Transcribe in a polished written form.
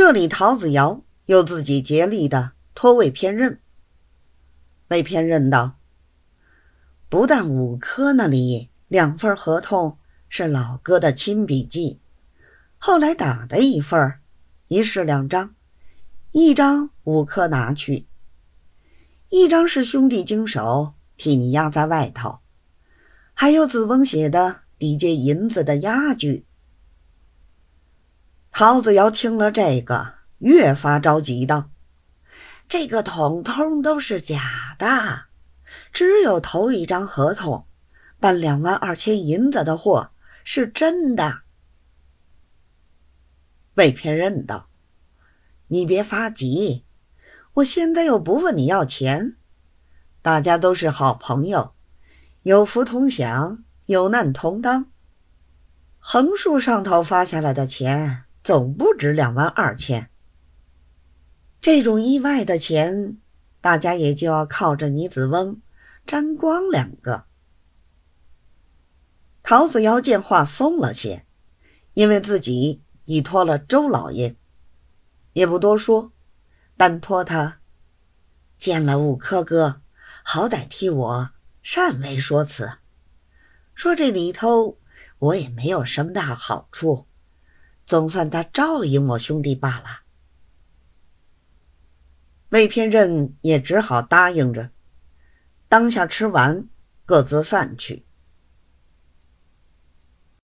这里陶子尧又自己竭力的托魏偏任。魏偏任道：不但五科那里两份合同是老哥的亲笔记，后来打的一份一式两张，一张五科拿去，一张是兄弟经手替你押在外头，还有子翁写的抵借银子的押据。陶子尧听了这个越发着急道：这个统统都是假的，只有头一张合同办22000银子的货是真的。魏偏任道：你别发急，我现在又不问你要钱，大家都是好朋友，有福同享，有难同当，横竖上头发下来的钱总不值22000，这种意外的钱大家也就要靠着你子翁沾光两个。陶子尧见话松了些，因为自己已托了周老爷，也不多说，但托他见了五科哥好歹替我善为说辞，说这里头我也没有什么大好处，总算他照应我兄弟罢了。魏偏任也只好答应着，当下吃完各自散去。